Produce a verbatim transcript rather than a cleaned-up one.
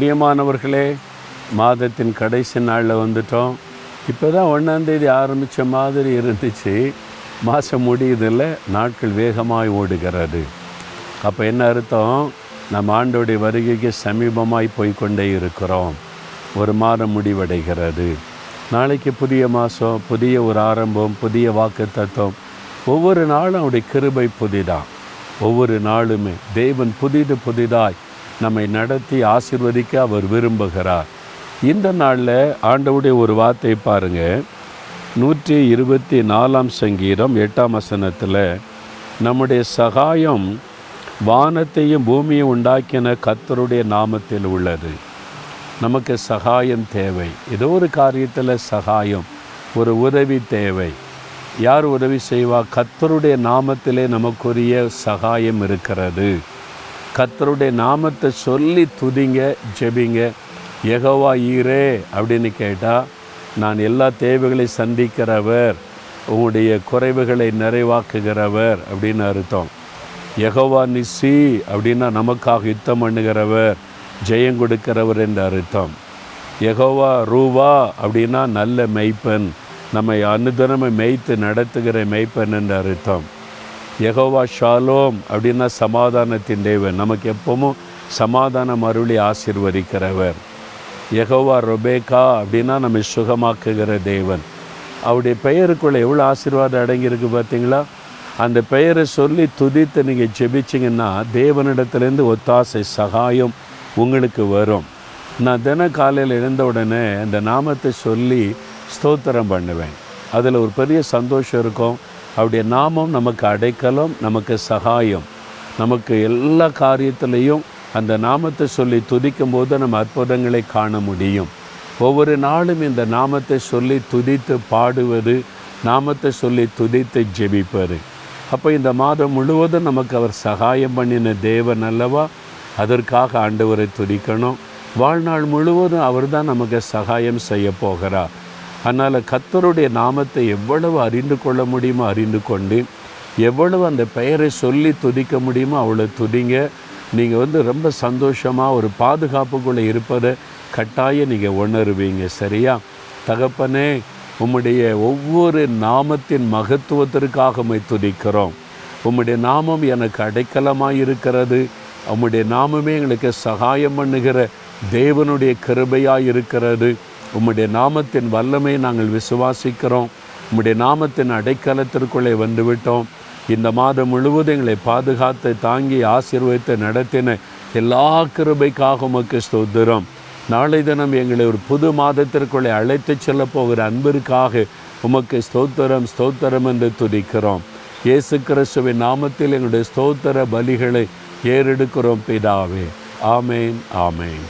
பிரியமானவர்களே, மாதத்தின் கடைசி நாளில் வந்துட்டோம். இப்போ தான் ஒன்றாந்தேதி ஆரம்பித்த மாதிரி இருந்துச்சு, மாதம் முடியுதில்ல, நாட்கள் வேகமாக ஓடுகிறது. அப்போ என்ன அர்த்தம்? நம்ம ஆண்டோடைய வருகைக்கு சமீபமாய் போய்கொண்டே இருக்கிறோம். ஒரு மாதம் முடிவடைகிறது. நாளைக்கு புதிய மாதம், புதிய ஒரு ஆரம்பம், புதிய வாக்கு தத்துவம். ஒவ்வொரு நாளும் அவருடைய கிருபை புதிதான். ஒவ்வொரு நாளுமே தேவன் புதிது புதிதாய் நம்மை நடத்தி ஆசீர்வதிக்க அவர் விரும்புகிறார். இந்த நாளில் ஆண்டவுடைய ஒரு வார்த்தை பாருங்கள். நூற்றி இருபத்தி நாலாம் சங்கீதம் எட்டாம் வசனத்தில், நம்முடைய சகாயம் வானத்தையும் பூமியை உண்டாக்கின கர்த்தருடைய நாமத்தில் உள்ளது. நமக்கு சகாயம் தேவை. ஏதோ ஒரு காரியத்தில் சகாயம், ஒரு உதவி தேவை. யார் உதவி செய்வா? கர்த்தருடைய நாமத்திலே நமக்குரிய சகாயம் இருக்கிறது. கர்த்தருடைய நாமத்தை சொல்லி துதிங்க, ஜெபிங்க. யெகோவா ஈரே அப்படின்னு கேட்டால், நான் எல்லா தேவைகளையும் சந்திக்கிறவர், உங்களுடைய குறைவுகளை நிறைவாக்குகிறவர் அப்படின்னு அர்த்தம். யெகோவா நிசி அப்படின்னா நமக்காக யுத்தம் பண்ணுகிறவர், ஜெயம் கொடுக்கிறவர் என்று அர்த்தம். யெகோவா ரூவா அப்படின்னா நல்ல மெய்ப்பன், நம்மை அனுதினமும் மெய்த்து நடத்துகிற மெய்ப்பன் என்று அர்த்தம். யெகோவா ஷாலோம் அப்படின்னா சமாதானத்தின் தேவன், நமக்கு எப்பவும் சமாதானம் அருளி ஆசீர்வதிக்கிறவர். யெகோவா ரொபேகா அப்படின்னா நம்மை சுகமாக்குகிற தேவன். அவருடைய பெயருக்குள்ளே எவ்வளோ ஆசீர்வாதம் அடங்கியிருக்கு பார்த்தீங்களா? அந்த பெயரை சொல்லி துதித்து நீங்கள் ஜெபிச்சிங்கன்னா தேவனிடத்துலேருந்து ஒத்தாசை சகாயம் உங்களுக்கு வரும். நான் தின காலையில் எழுந்த உடனே அந்த நாமத்தை சொல்லி ஸ்தோத்திரம் பண்ணுவேன். அதில் ஒரு பெரிய சந்தோஷம் இருக்கும். அவருடைய நாமம் நமக்கு அடைக்கலம், நமக்கு சகாயம். நமக்கு எல்லா காரியத்திலையும் அந்த நாமத்தை சொல்லி துதிக்கும் போது நம்ம அற்புதங்களை காண முடியும். ஒவ்வொரு நாளும் இந்த நாமத்தை சொல்லி துதித்து பாடுவது, நாமத்தை சொல்லி துதித்து ஜெபிப்பது. அப்போ இந்த மாதம் முழுவதும் நமக்கு அவர் சகாயம் பண்ணின தேவன் அல்லவா? அதற்காக ஆண்டவரை துதிக்கணும். வாழ்நாள் முழுவதும் அவர் தான் நமக்கு சகாயம் செய்ய போகிறார். அதனால் கர்த்தருடைய நாமத்தை எவ்வளவு அறிந்து கொள்ள முடியுமோ அறிந்து கொண்டு, எவ்வளவு அந்த பெயரை சொல்லி துதிக்க முடியுமோ அவ்வளோ துதிங்க. நீங்கள் வந்து ரொம்ப சந்தோஷமாக ஒரு பாதுகாப்புக்குள்ளே இருப்பதை கட்டாயம் நீங்கள் உணருவீங்க. சரியா? தகப்பனே, உம்முடைய ஒவ்வொரு நாமத்தின் மகத்துவத்திற்காக உம்மை துதிக்கிறோம். உம்முடைய நாமம் எனக்கு அடைக்கலமாக இருக்கிறது. உம்முடைய நாமமே எங்களுக்கு சகாயம் பண்ணுகிற தேவனுடைய கிருபையாக இருக்கிறது. உம்முடைய நாமத்தின் வல்லமை நாங்கள் விசுவாசிக்கிறோம். உம்முடைய நாமத்தின் அடைக்கலத்திற்குள்ளே வந்துவிட்டோம். இந்த மாதம் முழுவதும் எங்களை பாதுகாத்து தாங்கி ஆசீர்வதித்து நடத்தின எல்லா கிருபைக்காக உமக்கு ஸ்தோத்திரம். நாளை தினம் எங்களை ஒரு புது மாதத்திற்குள்ளே அழைத்து செல்ல போகிற அன்பிற்காக உமக்கு ஸ்தோத்திரம், ஸ்தோத்திரம் என்று துதிக்கிறோம். இயேசு கிறிஸ்துவின் நாமத்தில் எங்களுடைய ஸ்தோத்திர பலிகளை ஏறெடுக்கிறோம் பிதாவே. ஆமேன், ஆமேன்.